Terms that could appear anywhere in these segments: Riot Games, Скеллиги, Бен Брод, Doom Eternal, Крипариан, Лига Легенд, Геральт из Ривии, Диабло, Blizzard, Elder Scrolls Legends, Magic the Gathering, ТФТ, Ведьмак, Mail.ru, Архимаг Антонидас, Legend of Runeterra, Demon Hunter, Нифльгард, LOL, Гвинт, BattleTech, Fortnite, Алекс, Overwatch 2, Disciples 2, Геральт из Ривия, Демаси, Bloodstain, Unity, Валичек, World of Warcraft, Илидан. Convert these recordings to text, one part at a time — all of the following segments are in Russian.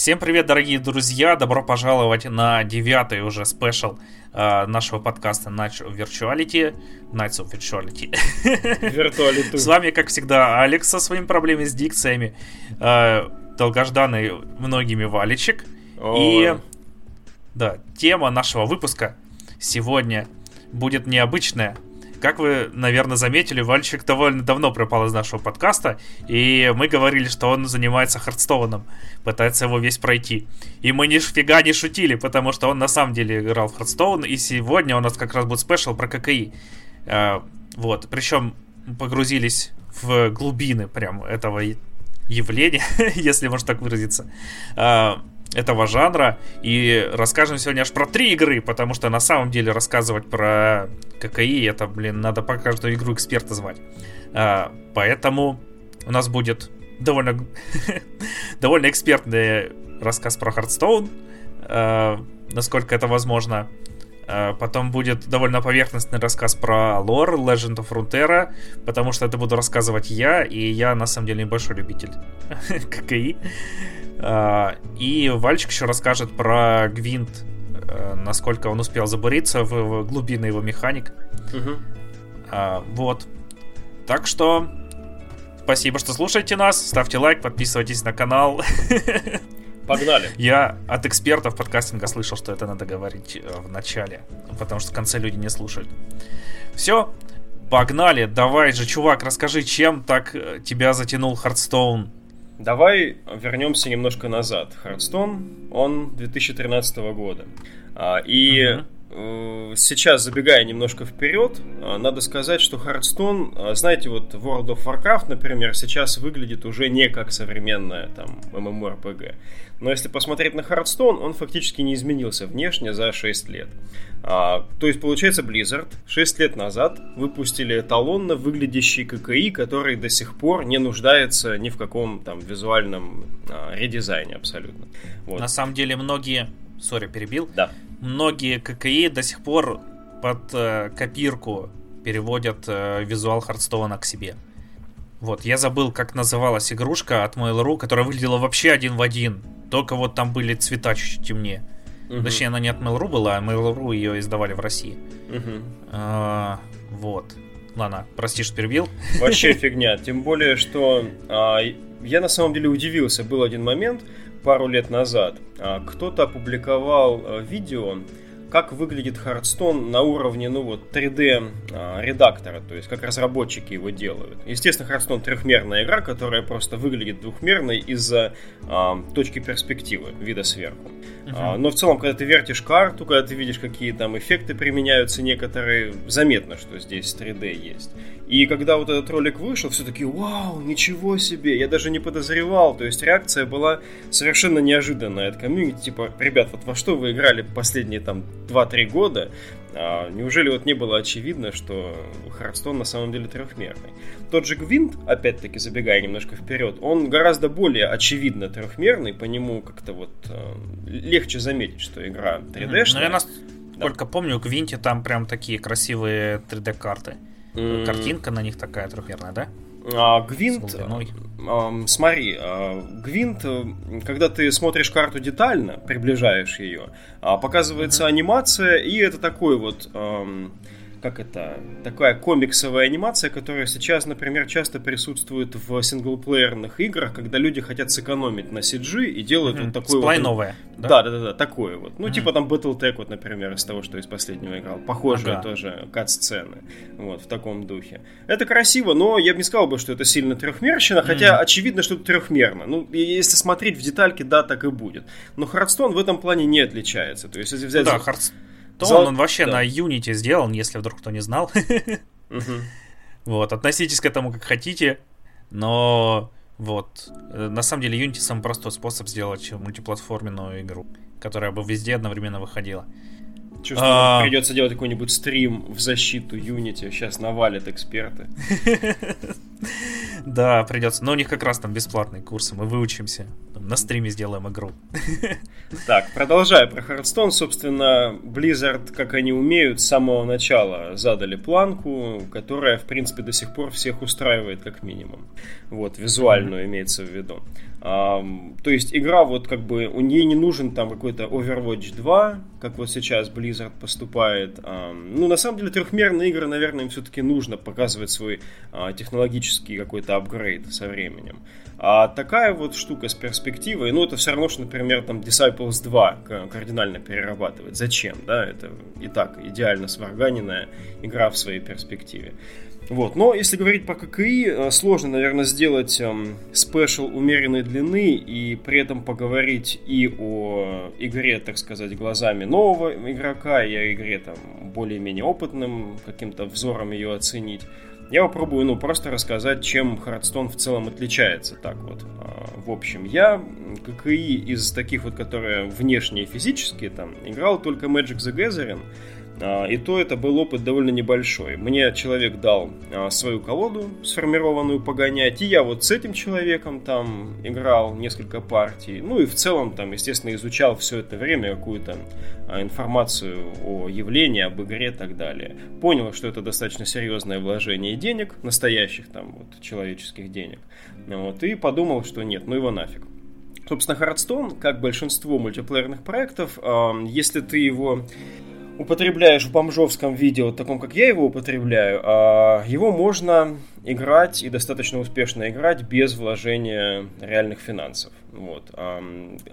Всем привет, дорогие друзья! Добро пожаловать на 9-й уже спешл нашего подкаста Night of Virtuality. С вами, как всегда, Алекс со своими проблемами с дикциями, долгожданный многими Валичек. И да, тема нашего выпуска сегодня будет необычная. Как вы, наверное, заметили, Вальчик довольно давно пропал из нашего подкаста, и мы говорили, что он занимается Hearthstone, пытается его весь пройти. И мы нифига не шутили, потому что он на самом деле играл в Hearthstone, и сегодня у нас как раз будет спешл про ККИ. Вот, причем погрузились в глубины прям этого явления, если можно так выразиться, этого жанра. И расскажем сегодня аж про 3 игры, потому что на самом деле рассказывать про ККИ, это, блин, надо по каждую игру эксперта звать. Поэтому у нас будет довольно экспертный рассказ про Hearthstone, насколько это возможно. Потом будет довольно поверхностный рассказ про лор Legend of Runeterra, потому что это буду рассказывать я, и я на самом деле небольшой любитель ККИ. И Вальчик еще расскажет про Гвинт, насколько он успел забуриться в глубины его механик. Вот. Так что спасибо, что слушаете нас. Ставьте лайк, подписывайтесь на канал. Погнали. Я от экспертов подкастинга слышал, что это надо говорить в начале, потому что в конце люди не слушают. Все, погнали. Давай же, чувак, расскажи, чем так тебя затянул Hearthstone. Давай вернемся немножко назад. Hearthstone, он 2013 года. И сейчас, забегая немножко вперед, надо сказать, что Hearthstone, знаете, вот World of Warcraft, например, сейчас выглядит уже не как современная там MMORPG. Но если посмотреть на Hearthstone, он фактически не изменился внешне за 6 лет. То есть, получается, Blizzard 6 лет назад выпустили эталонно выглядящий ККИ, который до сих пор не нуждается ни в каком там визуальном редизайне абсолютно. Вот. На самом деле многие... Сори, перебил. Да. Многие ККИ до сих пор под копирку переводят визуал Hearthstone к себе. Вот, я забыл, как называлась игрушка от Mail.ru, которая выглядела вообще один в один. Только вот там были цвета чуть-чуть темнее. Точнее, она не от Mail.ru была, а Mail.ru ее издавали в России. Вот. Ладно, прости, что перебил. Вообще фигня. Тем более, что я на самом деле удивился. Был один момент, пару лет назад. Кто-то опубликовал видео, как выглядит Hearthstone на уровне, 3D-редактора, то есть как разработчики его делают. Естественно, Hearthstone трехмерная игра, которая просто выглядит двухмерной из-за точки перспективы, вида сверху. Но в целом, когда ты вертишь карту, когда ты видишь, какие там эффекты применяются некоторые, заметно, что здесь 3D есть. И когда вот этот ролик вышел, все такие: вау, ничего себе, я даже не подозревал. То есть реакция была совершенно неожиданная от комьюнити. Типа, ребят, вот во что вы играли последние там 2-3 года, неужели вот не было очевидно, что Hearthstone на самом деле трехмерный? Тот же Гвинт, опять-таки забегая немножко вперед, он гораздо более очевидно трехмерный, по нему как-то вот легче заметить, что игра 3D-шная. Но я насколько помню, в Гвинте там прям такие красивые 3D-карты. Картинка на них такая трехмерная, да? Гвинт, смотри, Гвинт, когда ты смотришь карту детально, приближаешь ее, показывается анимация, и это такой вот, такая комиксовая анимация, которая сейчас, например, часто присутствует в синглплеерных играх, когда люди хотят сэкономить на CG и делают вот такое сплайновое, вот... Да, такое вот. Типа там BattleTech, вот, например, из того, что из последнего играл. Похожие тоже кат-сцены. Вот, в таком духе. Это красиво, но я бы не сказал, что это сильно трехмерщина, хотя очевидно, что это трехмерно. Если смотреть в детальки, да, так и будет. Но Hearthstone в этом плане не отличается. То есть, если взять... Да, он вообще на Unity сделан, если вдруг кто не знал. Вот, относитесь к этому как хотите, но вот, на самом деле Unity самый простой способ сделать мультиплатформенную игру, которая бы везде одновременно выходила. Чувствую, придется делать какой-нибудь стрим в защиту Unity, сейчас навалят эксперты. Да, придется. Но у них как раз там бесплатные курсы. Мы выучимся. На стриме сделаем игру. Так, продолжая про Hearthstone. Собственно, Blizzard, как они умеют, с самого начала задали планку, которая, в принципе, до сих пор всех устраивает, как минимум. Вот, визуальную имеется в виду. То есть игра, вот как бы, у нее не нужен там какой-то Overwatch 2, как вот сейчас Blizzard поступает. Ну, на самом деле, трехмерные игры, наверное, им все-таки нужно показывать свой технологический какой-то апгрейд со временем. А такая вот штука с перспективой, ну, это все равно, что, например, там Disciples 2 кардинально перерабатывать. Зачем, да? Это и так идеально сварганенная игра в своей перспективе. Вот. Но если говорить про ККИ, сложно, наверное, сделать спешл умеренной длины и при этом поговорить и о игре, так сказать, глазами нового игрока, и о игре там более-менее опытным, каким-то взором ее оценить. Я попробую, ну, просто рассказать, чем Hearthstone в целом отличается, так вот. В общем, я ККИ из таких вот, которые внешние физические, там, играл только Magic the Gathering. И то это был опыт довольно небольшой. Мне человек дал свою колоду сформированную погонять, и я вот с этим человеком там играл несколько партий. Ну и в целом там, естественно, изучал все это время какую-то информацию о явлении, об игре и так далее. Понял, что это достаточно серьезное вложение денег, настоящих там вот человеческих денег. Вот, и подумал, что нет, ну его нафиг. Собственно, Hearthstone, как большинство мультиплеерных проектов, если ты его употребляешь в бомжовском виде, вот таком, как я его употребляю, его можно играть и достаточно успешно играть без вложения реальных финансов. Вот.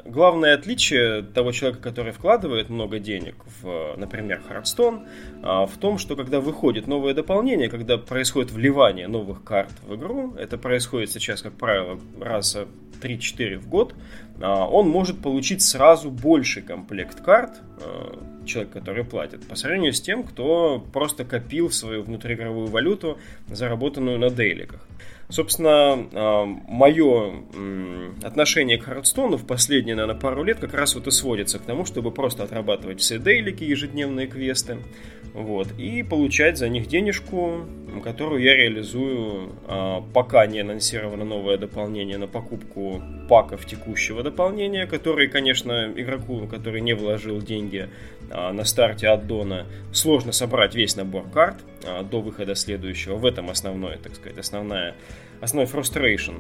Главное отличие того человека, который вкладывает много денег в, например, Hearthstone, в том, что когда выходит новое дополнение, когда происходит вливание новых карт в игру, это происходит сейчас, как правило, раза 3-4 в год, он может получить сразу больший комплект карт, человек, который платит, по сравнению с тем, кто просто копил свою внутриигровую валюту, заработанную на дейликах. Собственно, мое отношение к Hearthstone в последние, наверное, пару лет как раз вот и сводится к тому, чтобы просто отрабатывать все дейлики, ежедневные квесты, вот, и получать за них денежку, которую я реализую, пока не анонсировано новое дополнение, на покупку паков текущего дополнения, которые, конечно, игроку, который не вложил деньги на старте аддона, сложно собрать весь набор карт до выхода следующего. В этом основное, так сказать, основной фрустрейшн,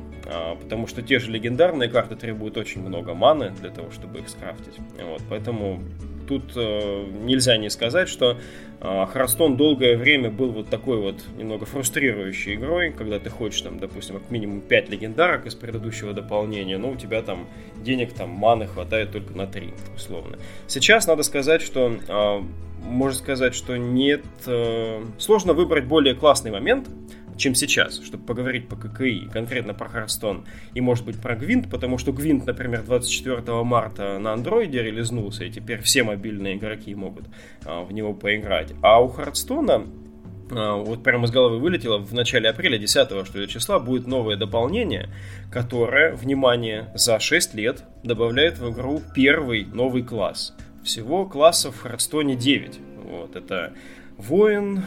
потому что те же легендарные карты требуют очень много маны для того, чтобы их скрафтить. Вот, поэтому тут нельзя не сказать, что Hearthstone долгое время был вот такой вот немного фрустрирующей игрой, когда ты хочешь там, допустим, как минимум 5 легендарок из предыдущего дополнения, но у тебя там денег, там маны хватает только на 3, условно. Сейчас надо сказать, что можно сказать, что нет, сложно выбрать более классный момент, чем сейчас, чтобы поговорить по ККИ, конкретно про Hearthstone и, может быть, про Гвинт, потому что Гвинт, например, 24 марта на андроиде релизнулся, и теперь все мобильные игроки могут в него поиграть. А у Hearthstone, вот прямо из головы вылетело, в начале апреля, 10-го, что ли, числа, будет новое дополнение, которое, внимание, за 6 лет добавляет в игру первый новый класс. Всего классов в Hearthstone 9. Вот, это воин,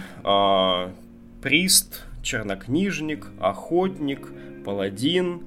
прист, чернокнижник, охотник, паладин,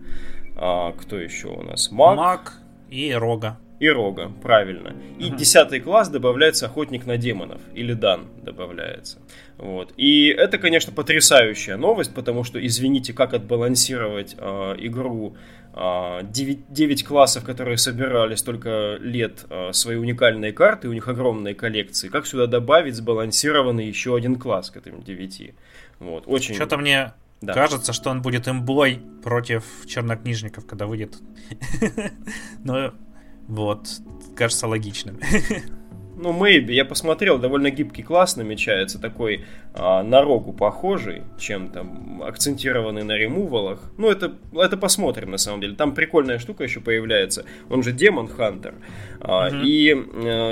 кто еще у нас? Маг и рога. И рога, правильно. И 10-й класс добавляется охотник на демонов. Илидан добавляется. Вот. И это, конечно, потрясающая новость, потому что, извините, как отбалансировать игру 9 классов, которые собирали столько лет свои уникальные карты, у них огромные коллекции. Как сюда добавить сбалансированный еще один класс к этим 9? Вот, очень... Что-то мне кажется, что он будет имбой против чернокнижников, когда выйдет. Но вот, кажется логичным. Ну, maybe, я посмотрел, довольно гибкий класс намечается, такой на рогу похожий, чем там акцентированный на ремувалах. Ну, это посмотрим, на самом деле. Там прикольная штука еще появляется. Он же Demon Hunter. И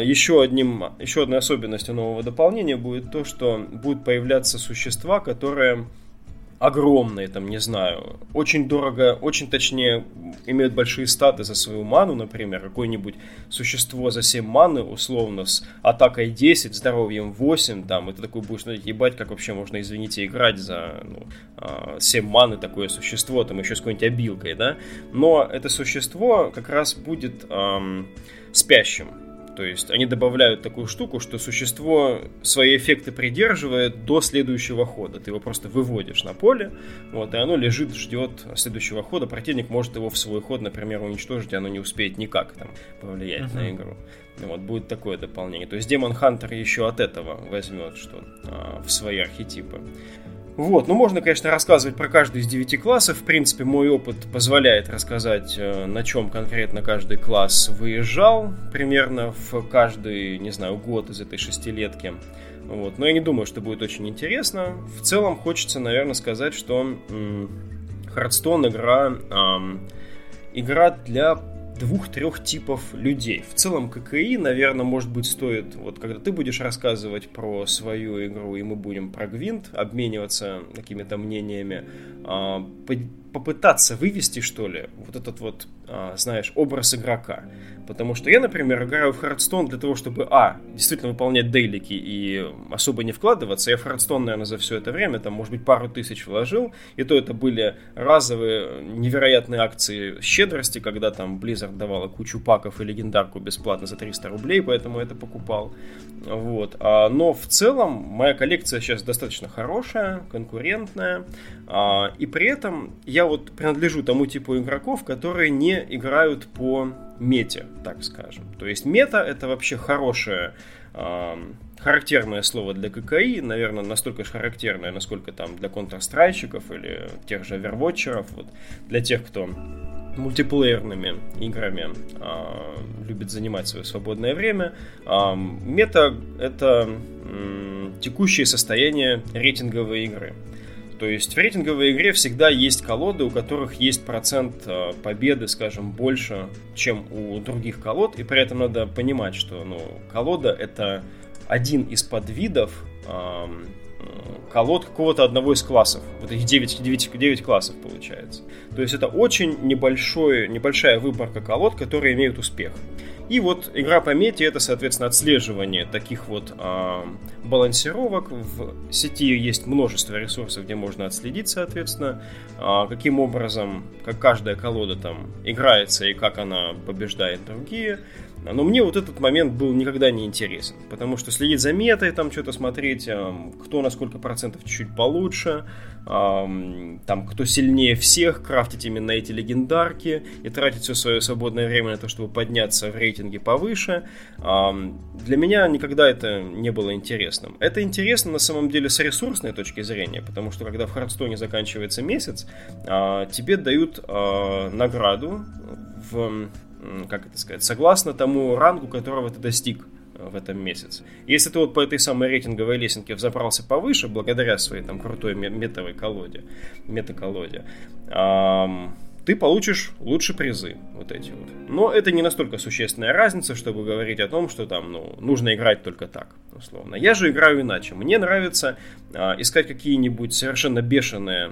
еще одной особенностью нового дополнения будет то, что будут появляться существа, которые огромные, там, не знаю, очень дорого, очень точнее имеют большие статы за свою ману, например, какое-нибудь существо за 7 маны, условно, с атакой 10, здоровьем 8, там, и ты такой будешь, знаете, ебать, как вообще можно, извините, играть за 7 маны такое существо, там, еще с какой-нибудь обилкой, да, но это существо как раз будет спящим. То есть они добавляют такую штуку, что существо свои эффекты придерживает до следующего хода. Ты его просто выводишь на поле, вот, и оно лежит, ждет следующего хода. Противник может его в свой ход, например, уничтожить, и оно не успеет никак там повлиять на игру. Вот, будет такое дополнение. То есть Demon Hunter еще от этого возьмет что в свои архетипы. Вот, ну можно, конечно, рассказывать про каждый из 9 классов. В принципе, мой опыт позволяет рассказать, на чем конкретно каждый класс выезжал. Примерно в каждый, не знаю, год из этой шестилетки. Вот. Но я не думаю, что будет очень интересно. В целом, хочется, наверное, сказать, что Hearthstone игра для 2-3 типов людей. В целом ККИ, наверное, может быть, стоит, вот когда ты будешь рассказывать про свою игру, и мы будем про Гвинт обмениваться какими-то мнениями, попытаться вывести, что ли, вот этот вот, знаешь, образ игрока. Потому что я, например, играю в Hearthstone для того, чтобы, действительно выполнять дейлики и особо не вкладываться. Я в Hearthstone, наверное, за все это время, там, может быть, пару тысяч вложил, и то это были разовые невероятные акции щедрости, когда там Blizzard давала кучу паков и легендарку бесплатно за 300 рублей, поэтому я это покупал. Вот. Но в целом моя коллекция сейчас достаточно хорошая, конкурентная, и при этом я вот принадлежу тому типу игроков, которые не играют по мете, так скажем. То есть мета — это вообще хорошее, характерное слово для ККИ, наверное, настолько же характерное, насколько там для Counter-Strike'ов или тех же Overwatch'еров, вот, для тех, кто мультиплеерными играми любит занимать свое свободное время. Мета — это текущее состояние рейтинговой игры. То есть в рейтинговой игре всегда есть колоды, у которых есть процент победы, скажем, больше, чем у других колод. И при этом надо понимать, что колода — это один из подвидов колод какого-то одного из классов. Вот их 9 классов получается. То есть это очень небольшая выборка колод, которые имеют успех. И вот игра по мете — это, соответственно, отслеживание таких вот балансировок. В сети есть множество ресурсов, где можно отследить, соответственно, каким образом, как каждая колода там играется и как она побеждает другие. Но мне вот этот момент был никогда не интересен, потому что следить за метой, там что-то смотреть, кто на сколько процентов чуть-чуть получше, там кто сильнее всех, крафтить именно эти легендарки и тратить все свое свободное время на то, чтобы подняться в рейтинге повыше, для меня никогда это не было интересным. Это интересно на самом деле с ресурсной точки зрения, потому что когда в Hearthstone заканчивается месяц, тебе дают награду согласно тому рангу, которого ты достиг в этом месяце. Если ты вот по этой самой рейтинговой лесенке взобрался повыше, благодаря своей там крутой метовой метаколоде, ты получишь лучшие призы, вот эти вот. Но это не настолько существенная разница, чтобы говорить о том, что там, нужно играть только так, условно. Я же играю иначе. Мне нравится искать какие-нибудь совершенно бешеные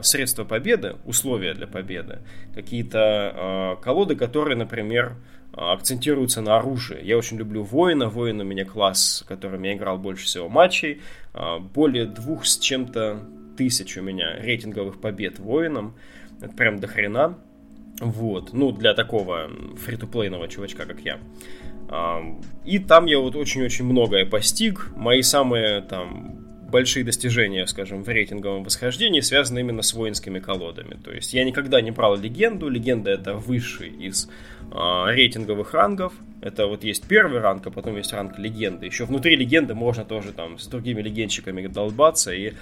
средства победы, условия для победы, какие-то колоды, которые, например, акцентируются на оружие. Я очень люблю воина. Воин у меня класс, с которым я играл больше всего матчей. Более 2 с чем-то тысяч у меня рейтинговых побед воином. Это прям до хрена. Вот. Для такого фри-то-плейного чувачка, как я. И там я вот очень-очень многое постиг. Мои самые там большие достижения, скажем, в рейтинговом восхождении связаны именно с воинскими колодами. То есть я никогда не брал легенду. Легенда — это высший из рейтинговых рангов. Это вот есть первый ранг, а потом есть ранг легенды. Еще внутри легенды можно тоже там с другими легендщиками долбаться и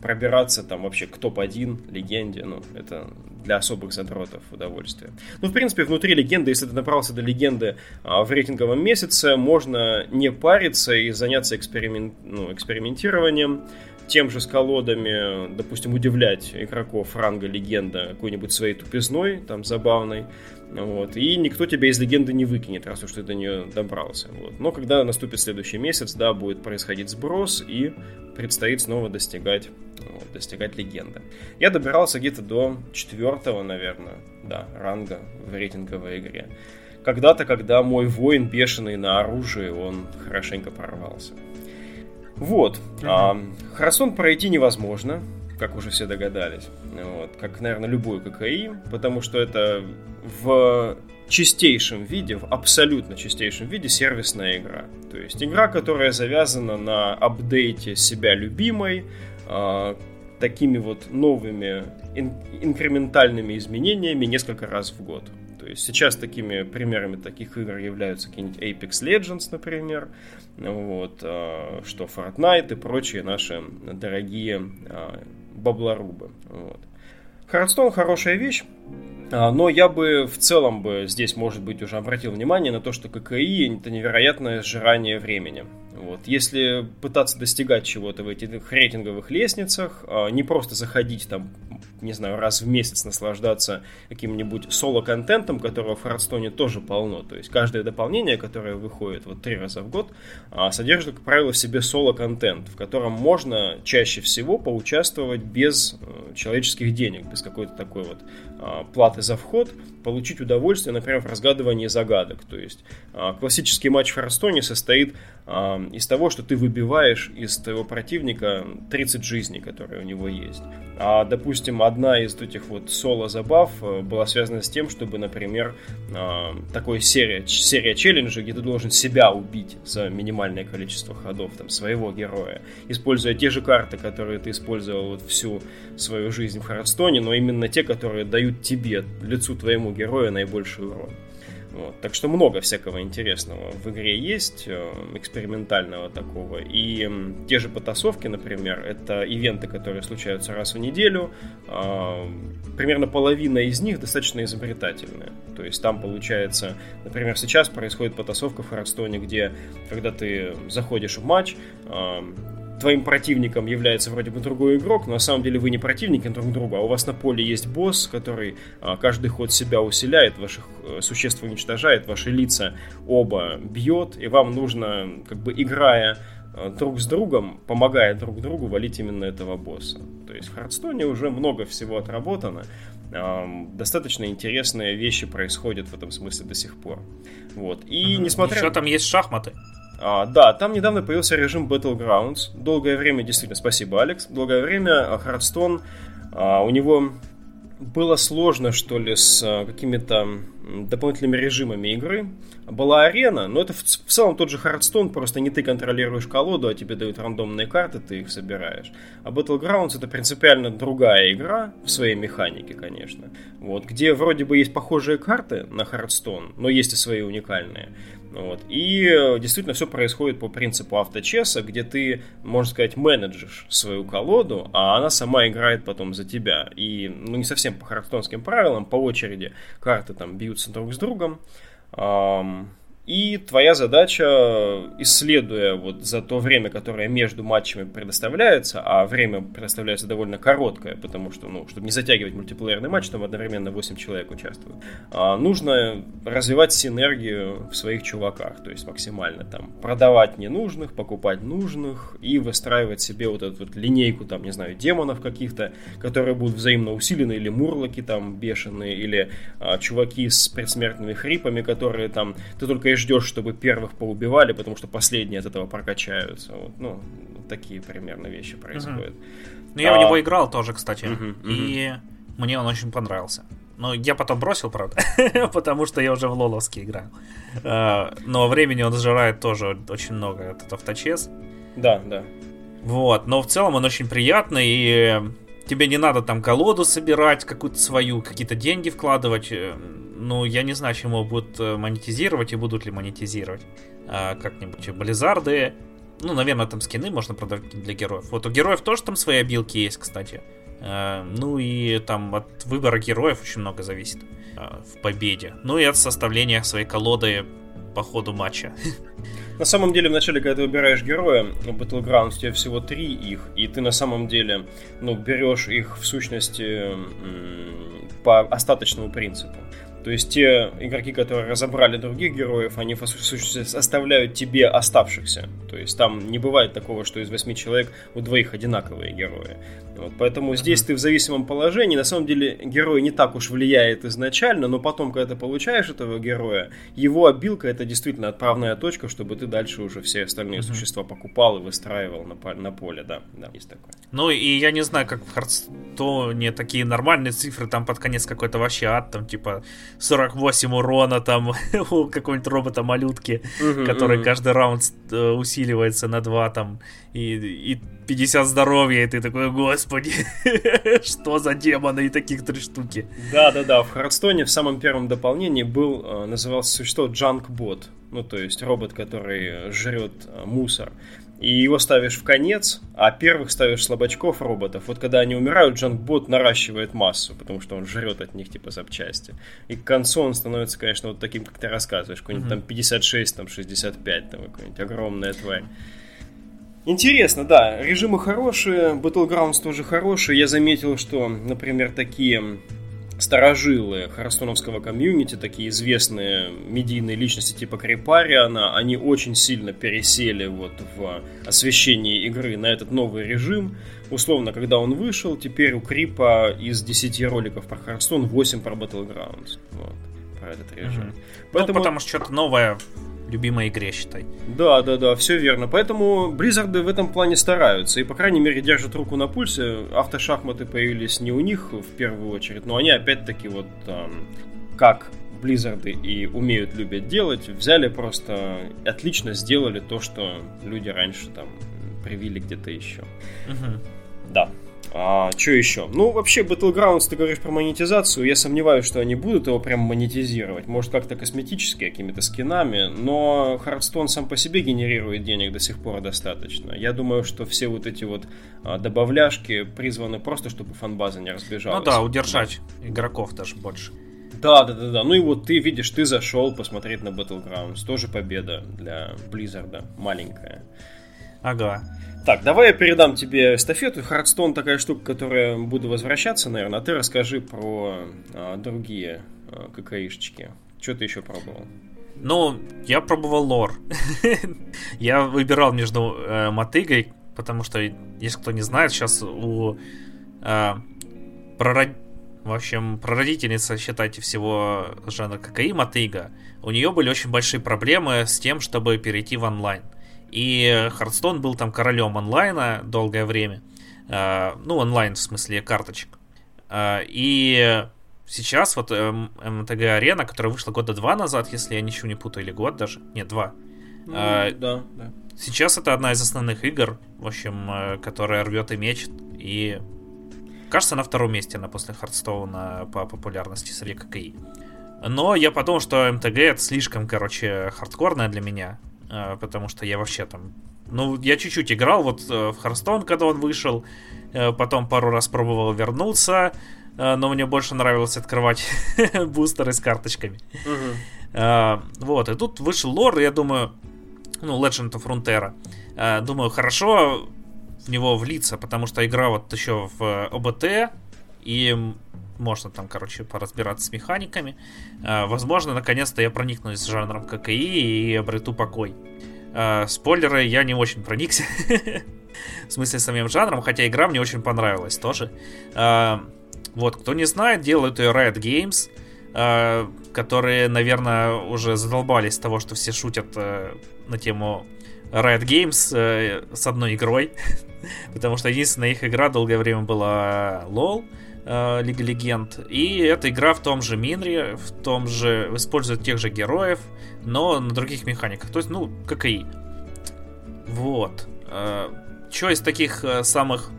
пробираться там вообще к топ-1 легенде, это для особых задротов удовольствие. Ну, в принципе, внутри легенды, если ты добрался до легенды в рейтинговом месяце, можно не париться и заняться экспериментированием, тем же скалодами, допустим, удивлять игроков ранга легенда какой-нибудь своей тупизной, там, забавной, вот, и никто тебя из легенды не выкинет, раз уж ты до нее добрался, вот. Но когда наступит следующий месяц, да, будет происходить сброс, и предстоит снова достигать легенды. Я добирался где-то до 4-го, наверное, да, ранга в рейтинговой игре. Когда-то, когда мой воин бешеный на оружии, он хорошенько прорвался. Вот. Hearthstone пройти невозможно, как уже все догадались. Вот. Как, наверное, любую ККИ, потому что это в чистейшем виде, в абсолютно чистейшем виде сервисная игра. То есть игра, которая завязана на апдейте себя любимой, такими вот новыми инкрементальными изменениями несколько раз в год. То есть сейчас такими примерами таких игр являются какие-нибудь Apex Legends, например, вот, что Fortnite и прочие наши дорогие баблорубы. Вот. Hearthstone хорошая вещь, но я бы в целом бы здесь, может быть, уже обратил внимание на то, что ККИ – это невероятное сжирание времени. Вот. Если пытаться достигать чего-то в этих рейтинговых лестницах, не просто заходить там, не знаю, раз в месяц наслаждаться каким-нибудь соло-контентом, которого в Hearthstone тоже полно. То есть каждое дополнение, которое выходит вот 3 раза в год, содержит, как правило, в себе соло-контент, в котором можно чаще всего поучаствовать без человеческих денег, без какой-то такой вот платы за вход, получить удовольствие, например, в разгадывании загадок. То есть классический матч в Hearthstone состоит из того, что ты выбиваешь из твоего противника 30 жизней, которые у него есть. А, допустим, одна из этих вот соло-забав была связана с тем, чтобы, например, такой серия челленджей, где ты должен себя убить за минимальное количество ходов там, своего героя, используя те же карты, которые ты использовал вот всю свою жизнь в Hearthstone, но именно те, которые дают тебе, лицу твоему герою, наибольший урон. Вот, так что много всякого интересного в игре есть, экспериментального такого. И те же потасовки, например, это ивенты, которые случаются раз в неделю. Примерно половина из них достаточно изобретательные. То есть там получается, например, сейчас происходит потасовка в Hearthstone, где, когда ты заходишь в матч, твоим противником является вроде бы другой игрок, но на самом деле вы не противники друг друга, а у вас на поле есть босс, который каждый ход себя усиляет, ваших существ уничтожает, ваши лица оба бьет, и вам нужно, как бы играя друг с другом, помогая друг другу, валить именно этого босса. То есть в Hearthstone уже много всего отработано, достаточно интересные вещи происходят в этом смысле до сих пор. Вот. И несмотря... Еще там есть шахматы. Да, там недавно появился режим Battlegrounds. Долгое время, действительно, спасибо, Алекс. Долгое время Hearthstone, у него было сложно, что ли, с какими-то дополнительными режимами игры. Была арена, но это в целом тот же Hearthstone, просто не ты контролируешь колоду, а тебе дают рандомные карты, ты их собираешь. А Battlegrounds — это принципиально другая игра, в своей механике, конечно. Вот, где вроде бы есть похожие карты на Hearthstone, но есть и свои уникальные. Вот. И действительно все происходит по принципу авточеса, где ты, можно сказать, менеджишь свою колоду, а она сама играет потом за тебя. И, ну, не совсем по хартонским правилам, по очереди карты там бьются друг с другом. И твоя задача, исследуя вот за то время, которое между матчами предоставляется, а время предоставляется довольно короткое, потому что, ну, чтобы не затягивать мультиплеерный матч, там одновременно 8 человек участвуют, нужно развивать синергию в своих чуваках, то есть максимально там продавать ненужных, покупать нужных и выстраивать себе вот эту вот линейку, там, не знаю, демонов каких-то, которые будут взаимно усилены, или мурлоки там бешеные, или чуваки с предсмертными хрипами, которые там, ты только и ждешь, чтобы первых поубивали, потому что последние от этого прокачаются. Вот, ну, такие примерно вещи происходят. Ну, я в него играл тоже, кстати, и мне он очень понравился. Ну, я потом бросил, правда, потому что я уже в лоловский играл. Но времени он сжирает тоже очень много, этот авточес. Да, да. Вот, но в целом он очень приятный, и тебе не надо там колоду собирать какую-то свою, какие-то деньги вкладывать. Ну, я не знаю, чем его будут монетизировать и будут ли монетизировать. Как-нибудь Blizzard. Ну, наверное, там скины можно продавать для героев. Вот у героев тоже там свои обилки есть, кстати. Ну и там от выбора героев очень много зависит в победе. Ну и от составления своей колоды по ходу матча. На самом деле, вначале, когда ты выбираешь героя в Battlegrounds, у тебя всего 3 их, и ты на самом деле, ну, берешь их в сущности по остаточному принципу. То есть те игроки, которые разобрали других героев, они в сущности оставляют тебе оставшихся. То есть там не бывает такого, что из 8 человек у 2 одинаковые герои. Вот, поэтому здесь ты в зависимом положении. На самом деле герой не так уж влияет изначально, но потом, когда ты получаешь этого героя, его обилка — это действительно отправная точка, чтобы ты дальше уже все остальные существа покупал и выстраивал на поле. Да, есть такое. Ну и я не знаю, как в Hearthstone такие нормальные цифры, там под конец какой-то вообще ад, там типа 48 урона там у какого-нибудь робота-малютки, который каждый раунд усиливается на 2 там, и 50 здоровья, и ты такой: господи, что за демоны, и таких 3 штуки. Да, в Hearthstone в самом первом дополнении был, назывался существо Junk-бот, ну то есть робот, который жрет мусор. И его ставишь в конец, а первых ставишь слабачков роботов. Вот когда они умирают, джанкбот наращивает массу, потому что он жрет от них типа запчасти. И к концу он становится, конечно, вот таким, как ты рассказываешь, какой-нибудь там 56, там 65, там какая-нибудь огромная тварь. Интересно, да, режимы хорошие, Battlegrounds тоже хорошие. Я заметил, что, например, такие старожилы харстоновского комьюнити, такие известные медийные личности типа Крипариана, они очень сильно пересели вот в освещении игры на этот новый режим. Условно, когда он вышел, теперь у Крипа из 10 роликов про Hearthstone 8 про Battlegrounds. Вот, про этот режим. Поэтому... Ну, потому что что-то новое... любимой игре, считай. Да, все верно. Поэтому Близзарды в этом плане стараются. И, по крайней мере, держат руку на пульсе. Автошахматы появились не у них в первую очередь, но они опять-таки вот как Близзарды и умеют, любят делать, взяли просто, отлично сделали то, что люди раньше там привили где-то еще. Да. А что еще? Ну, вообще, Battlegrounds, ты говоришь про монетизацию, я сомневаюсь, что они будут его прям монетизировать. Может, как-то косметически, какими-то скинами, но Hearthstone сам по себе генерирует денег до сих пор достаточно. Я думаю, что все вот эти вот добавляшки призваны просто, чтобы фанбаза не разбежалась. Ну да, удержать игроков даже больше. Да. Ну и вот ты видишь, ты зашел посмотреть на Battlegrounds. Тоже победа для Blizzard, маленькая. Ага. Так, давай я передам тебе эстафету. Hearthstone такая штука, которая буду возвращаться, наверное. А ты расскажи про другие ККИшечки. Что ты еще пробовал? Ну, я пробовал лор. Я выбирал между мотыгой, потому что, если кто не знает, сейчас у прародительница, считайте, всего жанра ККИ, мотыга, у нее были очень большие проблемы с тем, чтобы перейти в онлайн. И Hearthstone был там королем онлайна долгое время. Ну, онлайн, в смысле, карточек. И сейчас вот МТГ-арена, которая вышла года 2 назад, если я ничего не путаю, или год даже. Нет, 2. Да. Сейчас это одна из основных игр, в общем, которая рвет и мечет. И, кажется, на втором месте она после Hearthstone по популярности среди ККИ. Но я подумал, что МТГ это слишком, хардкорная для меня. Потому что я вообще там... Ну, я чуть-чуть играл вот в Hearthstone, когда он вышел. Потом пару раз пробовал вернуться. Но мне больше нравилось открывать бустеры с карточками. Вот, и тут вышел лор, и я думаю... Ну, Legend of Runeterra. Думаю, хорошо в него влиться, потому что игра вот еще в ОБТ. И можно там, поразбираться с механиками. Возможно, наконец-то я проникнусь с жанром ККИ и обрету покой. Спойлеры, я не очень проникся. В смысле, самим жанром, хотя игра мне очень понравилась тоже. Вот, кто не знает, делают ее Riot Games, которые, наверное, уже задолбались с того, что все шутят на тему Riot Games с одной игрой. Потому что единственная их игра долгое время была LOL, Лига Легенд. И эта игра в том же Минре, использует тех же героев, но на других механиках. То есть, ну, ККИ. Вот. Что из таких самых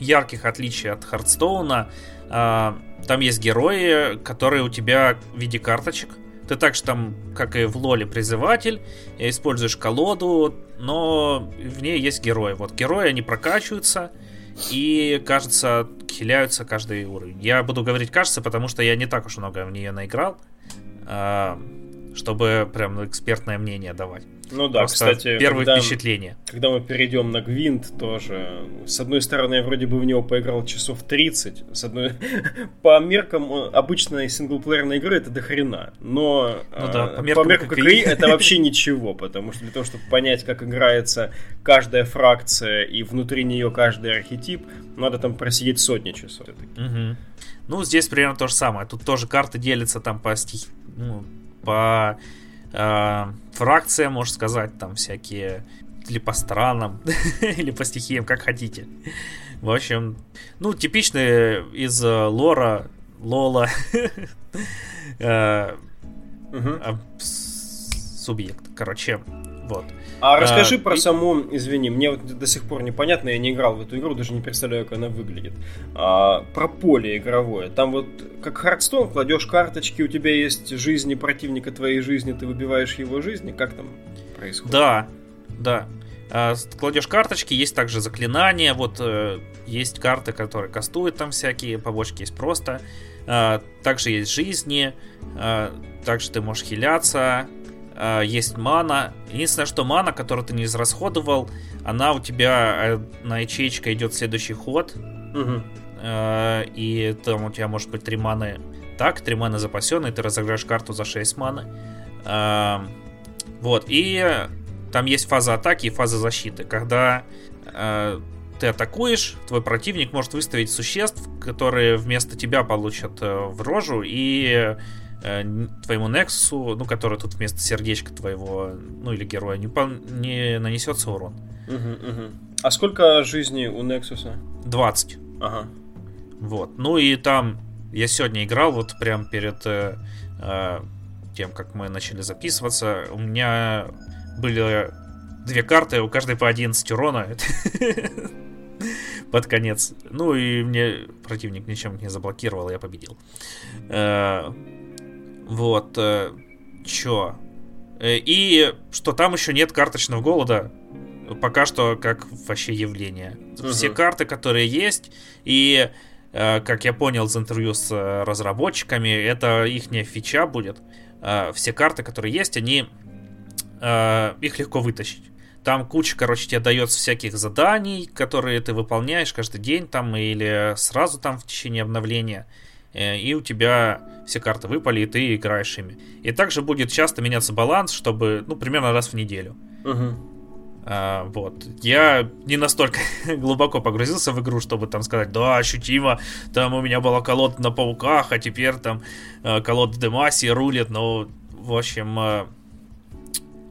ярких отличий от Hearthstone? Там есть герои, которые у тебя в виде карточек. Ты так же там, как и в Лоле, призыватель, используешь колоду, но в ней есть герои. Вот герои, они прокачиваются. и, кажется, хиляются каждый уровень. Я буду говорить «кажется», потому что я не так уж много в нее наиграл, чтобы прям экспертное мнение давать. Ну да, просто, кстати, первые впечатления. Когда мы перейдем на Гвинт тоже, с одной стороны, я вроде бы в него поиграл часов 30, с одной... по меркам обычной синглплеерной игры это дохрена, но по меркам игры это вообще ничего, потому что для того, чтобы понять, как играется каждая фракция и внутри нее каждый архетип, надо там просидеть сотни часов. Угу. Ну, здесь примерно то же самое, тут тоже карты делятся там по фракция, можно сказать, там всякие, или по странам, или по стихиям, как хотите. В общем, ну, типичные из лола субъект, короче, вот. А расскажи про саму, извини, мне вот до сих пор непонятно, я не играл в эту игру, даже не представляю, как она выглядит. Про поле игровое. Там вот, как Hearthstone, кладешь карточки, у тебя есть жизни противника твоей жизни, ты выбиваешь его жизни, как там происходит? Да. Кладешь карточки, есть также заклинания, вот есть карты, которые кастуют там всякие, побочки есть просто. Также есть жизни, также ты можешь хиляться. Есть мана. Единственное, что мана, которую ты не израсходовал, она у тебя на ячейке идет в следующий ход. Угу. И там у тебя может быть 3 маны. Так, 3 маны запасенные, ты разыграешь карту за 6 маны. Вот. И там есть фаза атаки и фаза защиты. Когда ты атакуешь, твой противник может выставить существ, которые вместо тебя получат в рожу и... твоему Нексусу, ну, который тут вместо сердечка твоего, ну, или героя, не нанесется урон. А сколько жизней у Нексуса? 20. Ага. Вот. Ну и там я сегодня играл, вот прям перед тем, как мы начали записываться, у меня были 2 карты, у каждой по 11 урона под конец. Ну и мне противник ничем не заблокировал, я победил. Вот, и что там еще нет карточного голода, пока что как вообще явление. Все карты, которые есть, и, как я понял из интервью с разработчиками, это ихняя фича будет. Все карты, которые есть, они, их легко вытащить. Там куча, короче, тебе дается всяких заданий, которые ты выполняешь каждый день там или сразу там в течение обновления. И у тебя все карты выпали, и ты играешь ими. И также будет часто меняться баланс, чтобы, ну, примерно раз в неделю. Вот. Я не настолько глубоко погрузился в игру, чтобы там сказать: да, ощутимо, там у меня была колода на пауках, а теперь там колода Демаси рулит. Ну, в общем,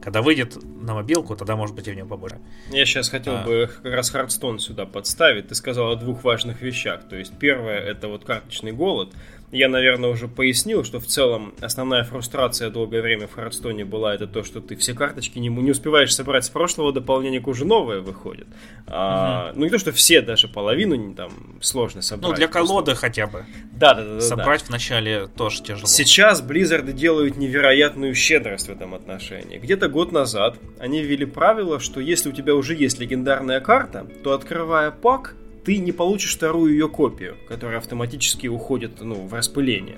когда выйдет на мобилку, тогда, может быть, и в нем побольше. Я сейчас хотел бы как раз Hearthstone сюда подставить. Ты сказал о 2 важных вещах. То есть первое — это вот карточный голод. Я, наверное, уже пояснил, что в целом основная фрустрация долгое время в Hearthstone была это то, что ты все карточки не успеваешь собрать с прошлого дополнения, уже новое выходит. Ну не то, что все, даже половину там сложно собрать. Ну для колоды хотя бы. Да. Собрать вначале тоже тяжело. Сейчас Blizzard делают невероятную щедрость в этом отношении. Где-то год назад они ввели правило, что если у тебя уже есть легендарная карта, то, открывая пак, ты не получишь вторую ее копию, которая автоматически уходит, ну, в распыление.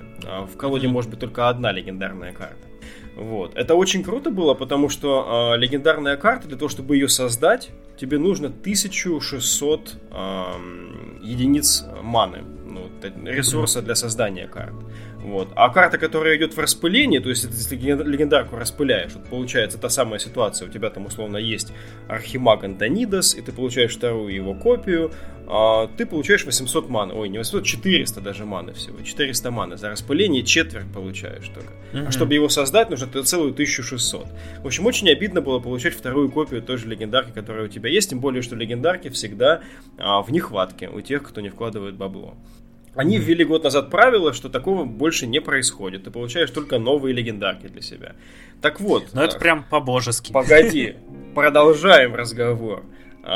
В колоде может быть только одна легендарная карта. Вот. Это очень круто было, потому что легендарная карта, для того, чтобы ее создать, тебе нужно 1600 единиц маны, ну, ресурса для создания карты. Вот. А карта, которая идет в распылении, то есть если легендарку распыляешь, вот получается та самая ситуация, у тебя там условно есть Архимаг Антонидас, и ты получаешь вторую его копию, ты получаешь 800 маны, ой, не 800, 400 даже маны всего, 400 маны, за распыление четверть получаешь только. А чтобы его создать, нужно целую 1600. В общем, очень обидно было получать вторую копию той же легендарки, которая у тебя есть, тем более, что легендарки всегда в нехватке у тех, кто не вкладывает бабло. Они ввели год назад правило, что такого больше не происходит. Ты получаешь только новые легендарки для себя. Так вот... Ну это прям по-божески. Погоди, продолжаем разговор.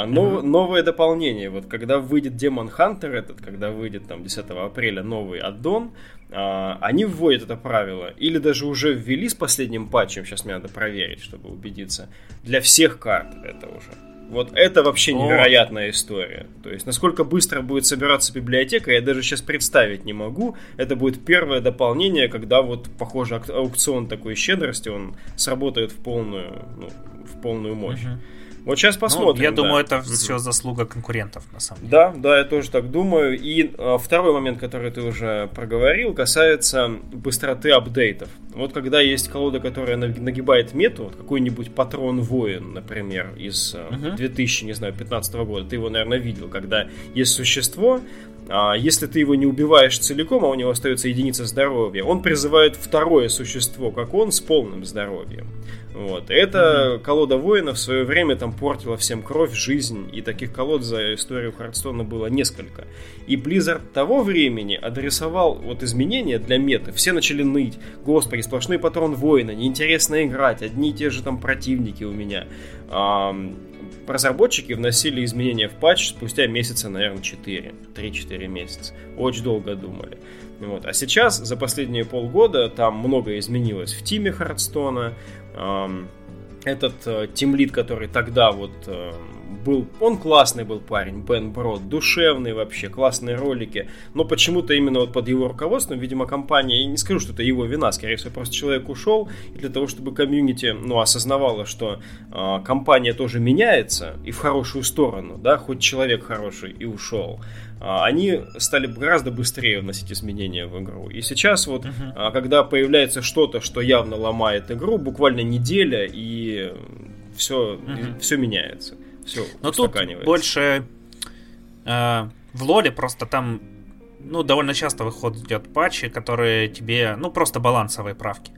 Новое дополнение. Вот когда выйдет Demon Hunter этот, когда выйдет там 10 апреля новый аддон, они вводят это правило. Или даже уже ввели с последним патчем, сейчас мне надо проверить, чтобы убедиться, для всех карт это уже. Вот это вообще невероятная история. То есть, насколько быстро будет собираться библиотека, я даже сейчас представить не могу. Это будет первое дополнение, когда вот, похоже, аукцион такой щедрости, он сработает в полную мощь. Угу. Вот сейчас посмотрим. Я думаю, это все заслуга конкурентов, на самом деле. Да, я тоже так думаю. И второй момент, который ты уже проговорил, касается быстроты апдейтов. Вот когда есть колода, которая нагибает мету, вот какой-нибудь патрон-воин, например, из 2015 года, ты его, наверное, видел, когда есть существо, если ты его не убиваешь целиком, а у него остается единица здоровья, он призывает второе существо, как он, с полным здоровьем. Вот. Эта колода воинов в свое время там портила всем кровь, жизнь, и таких колод за историю Хардстоуна было несколько. И Blizzard того времени адресовал вот изменения для меты. Все начали ныть: господи, сплошной патрон воина, неинтересно играть, одни и те же там противники у меня. Разработчики вносили изменения в патч спустя месяца, наверное, 3-4 месяца. Очень долго думали. Вот. А сейчас, за последние полгода, там многое изменилось в тиме Хардстона. Этот тимлид, который тогда вот был, он классный был парень, Бен Брод, душевный вообще, классные ролики, но почему-то именно вот под его руководством, видимо, компания, я не скажу, что это его вина, скорее всего, просто человек ушел, и для того, чтобы комьюнити, осознавало, что компания тоже меняется, и в хорошую сторону, да, хоть человек хороший и ушел, они стали гораздо быстрее вносить изменения в игру. И сейчас вот, когда появляется что-то, что явно ломает игру, буквально неделя, и все меняется. Все, но тут больше в лоле просто там довольно часто выходят патчи, которые тебе, просто балансовые правки,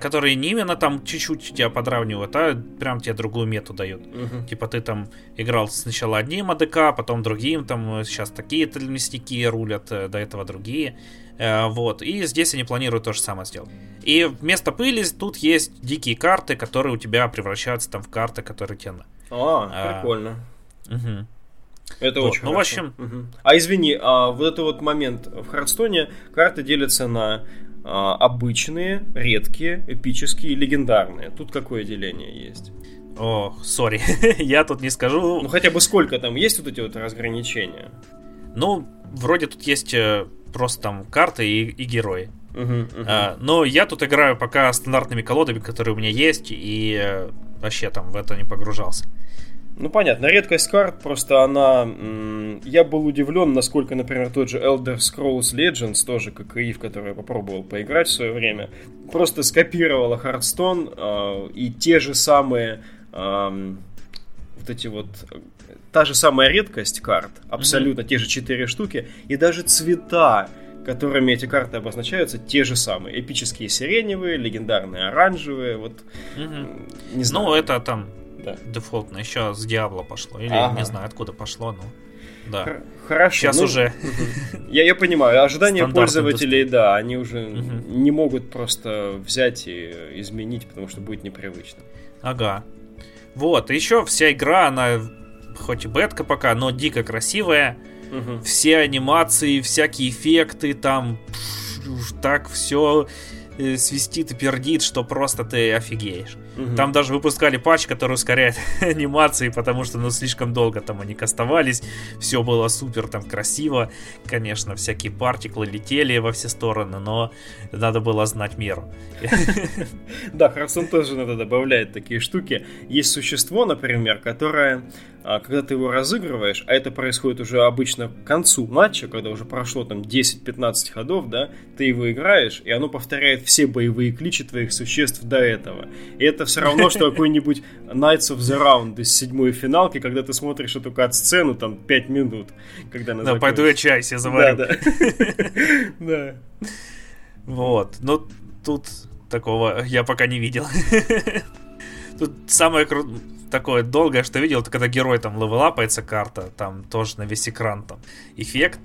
которые не именно там чуть-чуть тебя подравнивают, а прям тебе другую мету дают. Типа ты там играл сначала одним АДК, потом другим, там сейчас такие-то мясники рулят, до этого другие. Вот, и здесь они планируют то же самое сделать. И вместо пыли тут есть дикие карты, которые у тебя превращаются там в карты, которые тебе... прикольно. Это очень хорошо. В общем... А извини, вот этот вот момент. В Хардстоне карты делятся на обычные, редкие, эпические и легендарные. Тут какое деление есть? Сори, я тут не скажу. Хотя бы сколько там есть вот эти вот разграничения? Вроде тут есть просто там карты и герои. Но я тут играю пока стандартными колодами, которые у меня есть, и вообще там в это не погружался. Понятно, редкость карт, просто она... Я был удивлен, насколько, например, тот же Elder Scrolls Legends, тоже как и в который я попробовал поиграть в свое время, просто скопировала Hearthstone и те же самые... Та же самая редкость карт, абсолютно те же 4 штуки, и даже цвета, которыми эти карты обозначаются, те же самые. Эпические сиреневые, легендарные оранжевые. Не знаю. Это там дефолтно. Еще с Диабло пошло. Или не знаю, откуда пошло, да. Хорошо. Сейчас уже. Я понимаю, ожидания пользователей, да, они уже не могут просто взять и изменить, потому что будет непривычно. Ага. Вот, еще вся игра, она хоть и бетка пока, но дико красивая. Все анимации, всякие эффекты, там так все свистит и пердит, что просто ты офигеешь. Там даже выпускали патч, который ускоряет анимации, потому что слишком долго там они кастовались. Все было супер там красиво. Конечно, всякие партиклы летели во все стороны, но надо было знать меру. Да, Хардстоун тоже надо добавляет такие штуки. Есть существо, например, которое... когда ты его разыгрываешь, а это происходит уже обычно к концу матча, когда уже прошло там 10-15 ходов, да, ты его играешь, и оно повторяет все боевые кличи твоих существ до этого. И это все равно, что какой-нибудь Knights of the Round из седьмой финалки, когда ты смотришь эту кат-сцену, там, 5 минут, когда она закончится. Пойду я чай себе заварю. Да. Вот, но тут такого я пока не видел. Тут самое крутое... Такое долгое, что видел, это когда герой там левелапается, карта, там тоже на весь экран там эффект,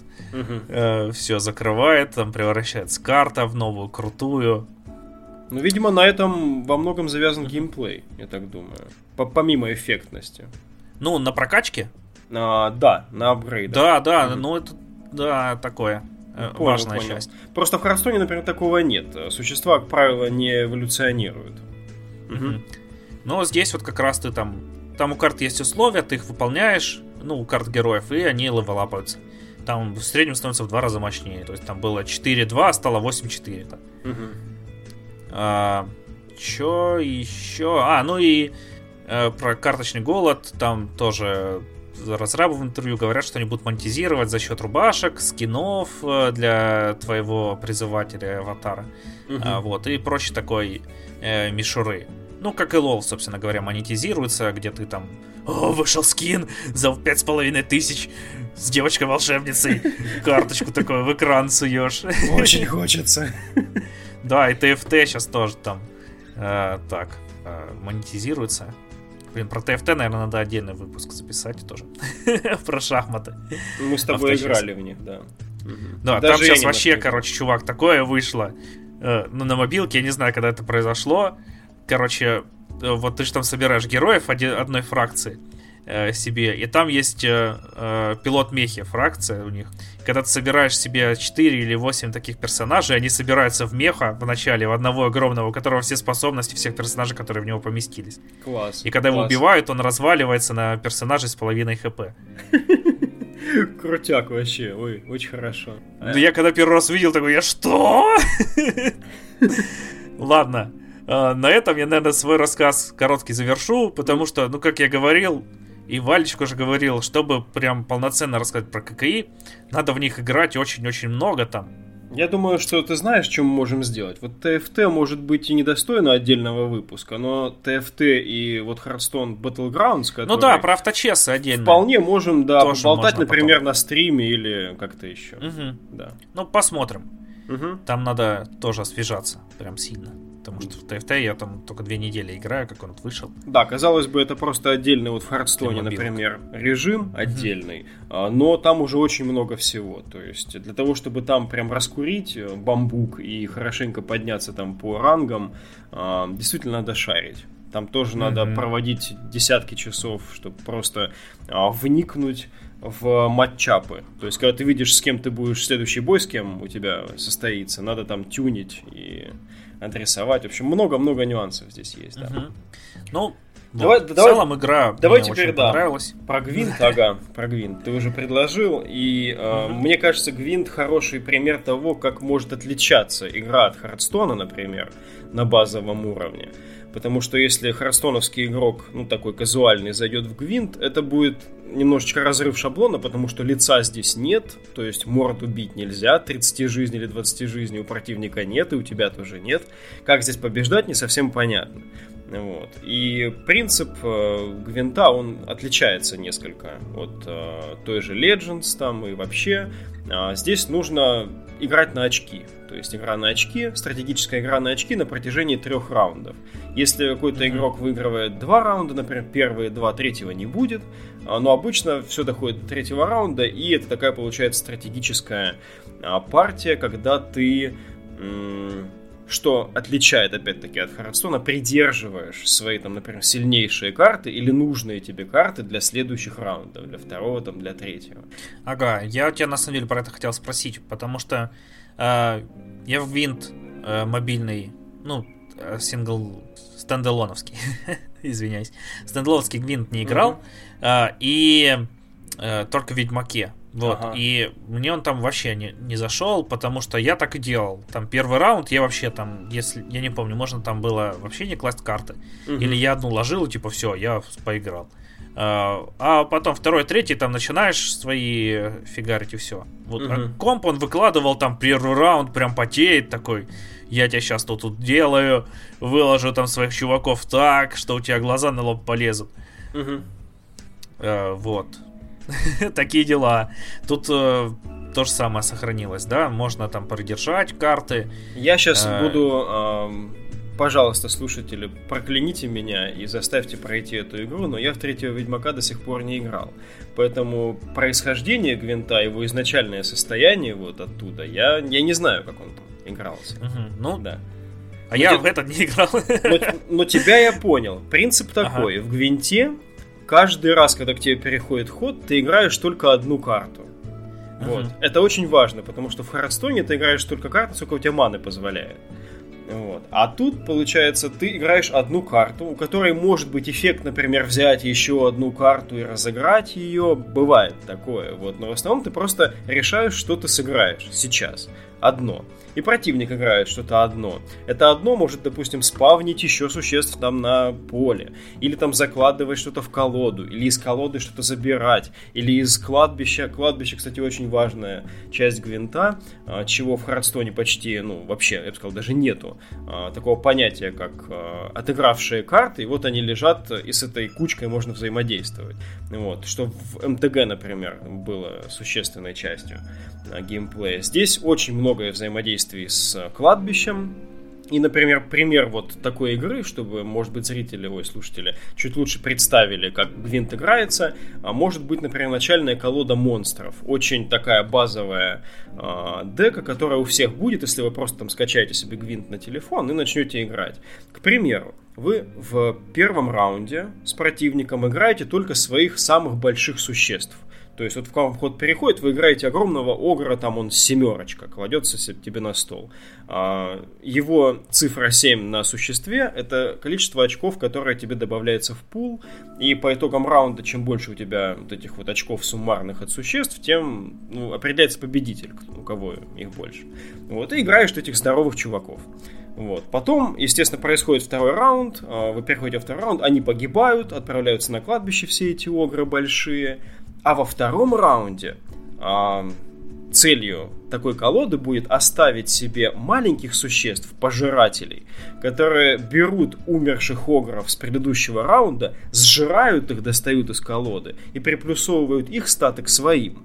все закрывает, там превращается карта в новую крутую. Видимо, на этом во многом завязан геймплей, я так думаю. Помимо эффектности. На прокачке? Да, на апгрейд. Да, это да, такое. Важная часть. Просто в Хардстоне, например, такого нет. Существа, как правило, не эволюционируют. Здесь вот как раз ты там Там у карт есть условия, ты их выполняешь, ну, у карт героев, и они левелапаются. Там в среднем становится в 2 раза мощнее. То есть там было 4-2, стало 8-4. Угу. Чё еще? Ну и про карточный голод. Там тоже разрабы в интервью говорят, что они будут монетизировать за счет рубашек, скинов для твоего призывателя, аватара. Угу. Вот, и прочей такой мишуры. Ну, как и LOL, собственно говоря, монетизируется, где ты там: «О, вышел скин за 5500 с девочкой-волшебницей, карточку такую в экран суешь». Очень хочется. Да, и ТФТ сейчас тоже там так монетизируется. Блин, про ТФТ, наверное, надо отдельный выпуск записать тоже. Про шахматы. Мы с тобой играли в них, да. Да, там сейчас вообще, короче, чувак, такое вышло. Ну, на мобилке, я не знаю, когда это произошло. Короче, вот ты же там собираешь героев одной фракции себе, и там есть пилот-мехи фракция у них. Когда ты собираешь себе 4 или 8 таких персонажей, они собираются в меха вначале, в одного огромного, у которого все способности всех персонажей, которые в него поместились. Класс. И когда его убивают, он разваливается на персонажей с половиной хп. Крутяк вообще, ой, очень хорошо. Ну я когда первый раз увидел, такой: я что? Ладно. На этом я, наверное, свой рассказ короткий завершу, потому что, ну, как я говорил, и Валечка уже говорил, чтобы прям полноценно рассказать про ККИ, надо в них играть очень-очень много там. Я думаю, что ты знаешь, что мы можем сделать. Вот ТФТ может быть и недостойно отдельного выпуска, но ТФТ и вот Hearthstone Battlegrounds, который... Ну да, про авточессы отдельно. Вполне можем, да, тоже поболтать, например, потом на стриме или как-то еще. Угу. Да. Ну, посмотрим. Угу. Там надо тоже освежаться прям сильно. Потому что в ТФТ я там только 2 недели играю, как он вышел. Да, казалось бы, это просто отдельный вот в Hearthstone, например, режим отдельный, но там уже очень много всего. То есть для того, чтобы там прям раскурить бамбук и хорошенько подняться там по рангам, действительно надо шарить. Там тоже надо проводить десятки часов, чтобы просто вникнуть в матчапы. То есть когда ты видишь, с кем ты будешь следующий бой, с кем у тебя состоится, надо там тюнить и адресовать. В общем, много-много нюансов здесь есть. Да. Угу. Ну, давай, в целом игра мне теперь, очень понравилась. Про Гвинт, про Гвинт ты уже предложил. И мне кажется, Гвинт хороший пример того, как может отличаться игра от Hearthstone, например, на базовом уровне. Потому что если харстоновский игрок, ну такой казуальный, зайдет в Гвинт, это будет немножечко разрыв шаблона, потому что лица здесь нет, то есть морду бить нельзя, 30 жизней или 20 жизней у противника нет, и у тебя тоже нет. Как здесь побеждать, не совсем понятно. Вот. И принцип Гвинта, он отличается несколько от той же Legends там и вообще. Здесь нужно играть на очки. То есть игра на очки, стратегическая игра на очки на протяжении 3 раундов. Если какой-то игрок выигрывает 2 раунда, например, первые 2, третьего не будет. Но обычно все доходит до 3-го раунда, и это такая получается стратегическая партия, когда ты... что отличает, опять-таки, от Hearthstone, придерживаешь свои, там, например, сильнейшие карты или нужные тебе карты для следующих раундов, для 2-го, там, для 3-го. Ага, я тебя, на самом деле, про это хотел спросить, потому что я в Гвинт мобильный, ну, сингл, стендалоновский, извиняюсь, стендалоновский Гвинт не играл, и только в Ведьмаке. Вот, и мне он там вообще не зашел, потому что я так и делал. Там первый раунд я вообще там, если я не помню, можно там было вообще не класть карты. Или я одну ложил, и типа все, я поиграл. А потом второй, третий, там начинаешь свои фигарить и все. Вот, а комп он выкладывал там первый раунд, прям потеет такой: я тебя сейчас тут делаю, выложу там своих чуваков так, что у тебя глаза на лоб полезут. Вот. Такие дела. Тут то же самое сохранилось, да? Можно там продержать карты. Я сейчас буду... Пожалуйста, слушатели, прокляните меня и заставьте пройти эту игру, но я в 3-го Ведьмака до сих пор не играл. Поэтому происхождение Гвинта, его изначальное состояние вот оттуда, я не знаю, как он там игрался. Ну, да. А я в этот не играл. Но тебя я понял. Принцип такой. В Гвинте... Каждый раз, когда к тебе переходит ход, ты играешь только одну карту. Вот. Это очень важно, потому что в Hearthstone ты играешь только карту, сколько у тебя маны позволяет. Вот. А тут, получается, ты играешь одну карту, у которой может быть эффект, например, взять еще одну карту и разыграть ее. Бывает такое. Вот. Но в основном ты просто решаешь, что ты сыграешь сейчас. Одно. И противник играет что-то одно. Это одно может, допустим, спавнить еще существ там на поле. Или там закладывать что-то в колоду. Или из колоды что-то забирать. Или из кладбища. Кладбище, кстати, очень важная часть Гвинта, чего в Hearthstone почти, ну, вообще, я бы сказал, даже нету такого понятия, как отыгравшие карты. И вот они лежат, и с этой кучкой можно взаимодействовать. Вот. Что в МТГ, например, было существенной частью геймплея. Здесь очень много взаимодействий с кладбищем. И, например, пример вот такой игры, чтобы, может быть, зрители, ой, слушатели, чуть лучше представили, как Гвинт играется. А может быть, например, начальная колода монстров. Очень такая базовая дека, которая у всех будет, если вы просто там скачаете себе Гвинт на телефон и начнете играть. К примеру, вы в первом раунде с противником играете только своих самых больших существ. То есть вот в кого ход переходит, вы играете огромного огра, там он семерочка, кладется тебе на стол. Его цифра 7 на существе – это количество очков, которое тебе добавляется в пул. И по итогам раунда, чем больше у тебя вот этих вот очков суммарных от существ, тем, ну, определяется победитель, у кого их больше. Вот, и играешь ты этих здоровых чуваков. Вот. Потом, естественно, происходит второй раунд. Вы переходите во второй раунд, они погибают, отправляются на кладбище все эти огры большие. А во втором раунде целью такой колоды будет оставить себе маленьких существ, пожирателей, которые берут умерших огров с предыдущего раунда, сжирают их, достают из колоды и приплюсовывают их статы к своим.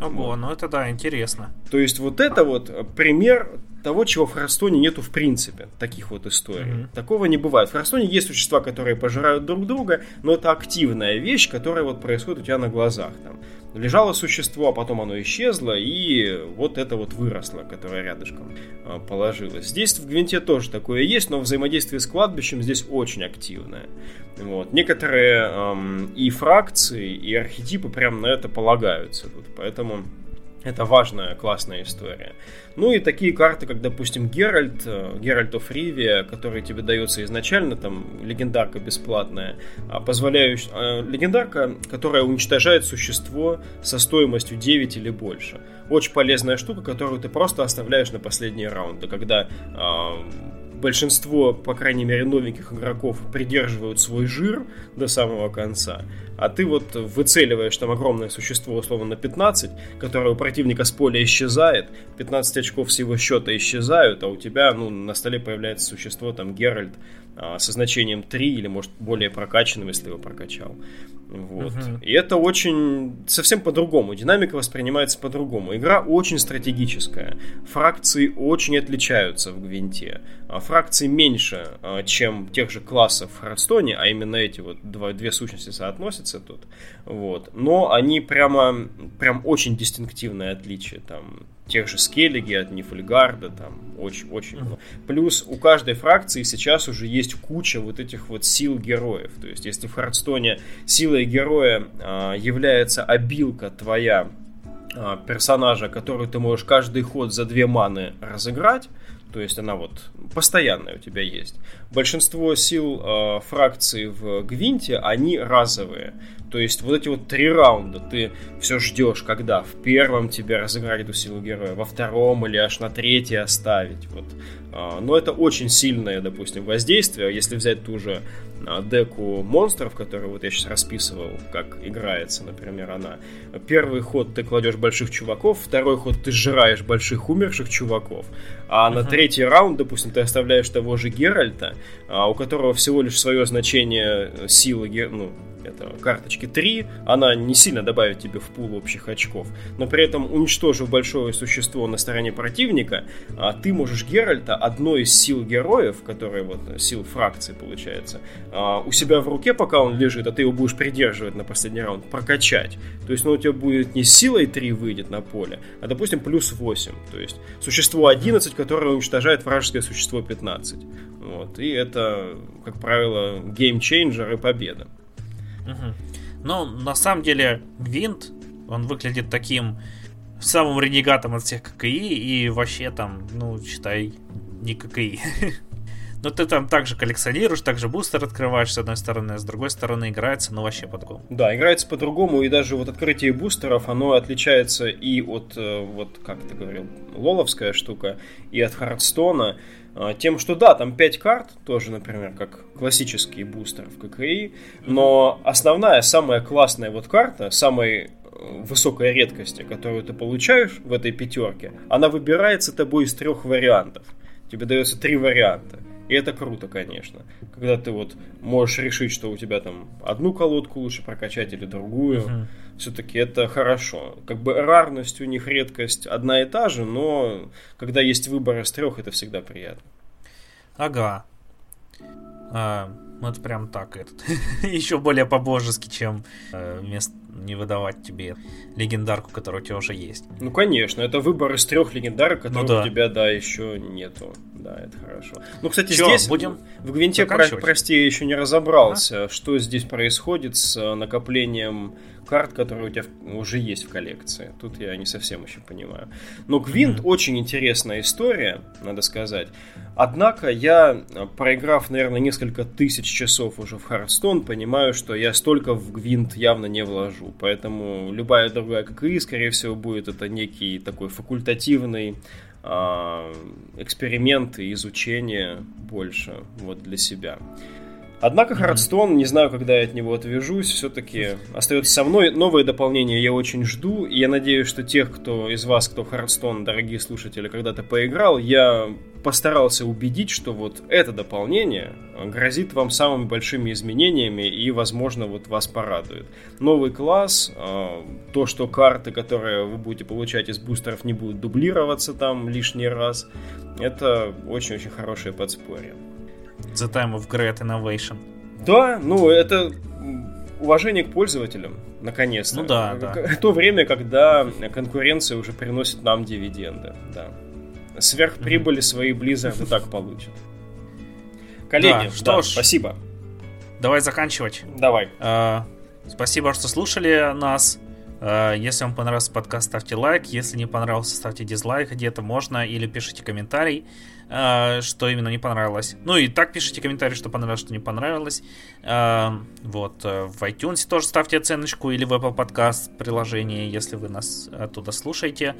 Ого, ну это да, интересно. То есть вот это вот пример того, чего в Hearthstone нету в принципе. Таких вот историй. Mm-hmm. Такого не бывает. В Hearthstone есть существа, которые пожирают друг друга, но это активная вещь, которая вот происходит у тебя на глазах. Там лежало существо, а потом оно исчезло, и вот это вот выросло, которое рядышком положилось. Здесь в Гвинте тоже такое есть, но взаимодействие с кладбищем здесь очень активное. Вот. Некоторые и фракции, и архетипы прям на это полагаются. Вот. Поэтому это важная, классная история. Ну и такие карты, как, допустим, Геральт of Ривии, который тебе дается изначально, там, легендарка бесплатная, позволяющая, легендарка, которая уничтожает существо со стоимостью 9 или больше. Очень полезная штука, которую ты просто оставляешь на последние раунды, когда большинство, по крайней мере, новеньких игроков придерживают свой жир до самого конца, а ты вот выцеливаешь там огромное существо, условно, на 15, которое у противника с поля исчезает, 15 очков с его счета исчезают, а у тебя, ну, на столе появляется существо, там, Геральт со значением 3 или, может, более прокачанным, если его прокачал. Вот. Угу. И это очень совсем по-другому. Динамика воспринимается по-другому. Игра очень стратегическая. Фракции очень отличаются в Гвинте. Фракций меньше, чем тех же классов в Hearthstone, а именно эти вот две сущности соотносятся тут. Вот. Но они прям очень дистинктивное отличие. Там тех же Скеллиги от Нифльгарда, там очень-очень много. Плюс у каждой фракции сейчас уже есть куча вот этих вот сил героев. То есть если в Hearthstone силой героя является обилка твоя персонажа, которую ты можешь каждый ход за 2 маны разыграть, то есть она вот постоянная у тебя есть. Большинство сил фракций в Гвинте, они разовые. То есть вот эти вот 3 раунда ты все ждешь, когда в первом тебе разыграть эту силу героя, во втором или аж на третий оставить. Вот. Но это очень сильное, допустим, воздействие. Если взять ту же деку монстров, которую вот я сейчас расписывал, как играется, например, она. Первый ход ты кладешь больших чуваков, второй ход ты сжираешь больших умерших чуваков, а на третий раунд, допустим, ты оставляешь того же Геральта, у которого всего лишь свое значение силы, ну, это карточки 3, она не сильно добавит тебе в пул общих очков, но при этом, уничтожив большое существо на стороне противника, ты можешь Геральта, одной из сил героев, которые вот сил фракции получается, у себя в руке, пока он лежит, а ты его будешь придерживать на последний раунд, прокачать. То есть, ну, у тебя будет не силой 3 выйдет на поле, а, допустим, плюс 8. То есть существо 11, которое уничтожает вражеское существо 15. Вот. И это, как правило, геймчейнджер и победа. Ну, на самом деле, Гвинт, он выглядит таким самым ренегатом от всех ККИ, и вообще там, ну, считай, не ККИ. Но ты там также коллекционируешь, также бустер открываешь с одной стороны, а с другой стороны играется, ну, вообще по-другому. Да, играется по-другому, и даже вот открытие бустеров, оно отличается и от, вот как ты говорил, лоловская штука, и от Hearthstone, тем, что да, там 5 карт, тоже, например, как классические бустеры в ККИ, но основная, самая классная вот карта, самая высокая редкость, которую ты получаешь в этой пятерке, она выбирается тобой из 3 вариантов. Тебе дается 3 варианта. И это круто, конечно. Когда ты вот можешь решить, что у тебя там одну колодку лучше прокачать или другую. Все-таки это хорошо. Как бы рарность у них, редкость одна и та же, но когда есть выбор из 3, это всегда приятно. Ага. Вот прям так этот. Еще более по-божески, чем вместо не выдавать тебе легендарку, которая у тебя уже есть. Ну, конечно, это выбор из 3 легендарок, которых у тебя, да, еще нету. Да, это хорошо. Ну, кстати, что, здесь будем в Гвинте, прости, я еще не разобрался, что здесь происходит с накоплением карт, которые у тебя уже есть в коллекции. Тут я не совсем еще понимаю. Но Гвинт очень интересная история, надо сказать. Однако я, проиграв, наверное, несколько тысяч часов уже в Hearthstone, понимаю, что я столько в Гвинт явно не вложу. Поэтому любая другая ККИ, скорее всего, будет это некий такой факультативный эксперимент и изучение больше вот для себя. Однако Hearthstone, не знаю, когда я от него отвяжусь, все-таки остается со мной. Новое дополнение я очень жду, и я надеюсь, что тех, кто из вас, кто в Hearthstone, дорогие слушатели, когда-то поиграл, я постарался убедить, что вот это дополнение грозит вам самыми большими изменениями и, возможно, вот вас порадует. Новый класс, то, что карты, которые вы будете получать из бустеров, не будут дублироваться там лишний раз, это очень-очень хорошее подспорье. The Time of Great Innovation. Да, ну это уважение к пользователям, наконец-то. Ну да, да. То время, когда конкуренция уже приносит нам дивиденды, да. Сверхприбыли свои Blizzard и так получат. Коллеги, да, что ж, спасибо. Давай заканчивать. Давай. Спасибо, что слушали нас. Если вам понравился подкаст, ставьте лайк. Если не понравился, ставьте дизлайк. Где-то можно. Или пишите комментарий, что именно не понравилось. Ну и так пишите комментарий, что понравилось, что не понравилось. Вот. В iTunes тоже ставьте оценочку. Или в Apple Podcast приложении, если вы нас оттуда слушаете.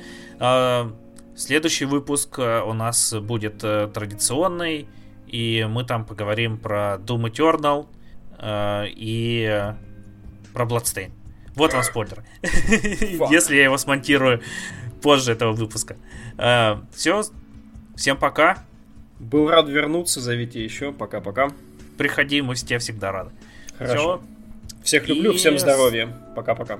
Следующий выпуск у нас будет традиционный. И мы там поговорим про Doom Eternal и про Bloodstain. Вот вам спойлер. Если я его смонтирую позже этого выпуска. Все. Всем пока. Был рад вернуться. Зовите еще. Пока-пока. Приходи, мы с тебя всегда рады. Хорошо. Всех люблю. Всем здоровья. Пока-пока.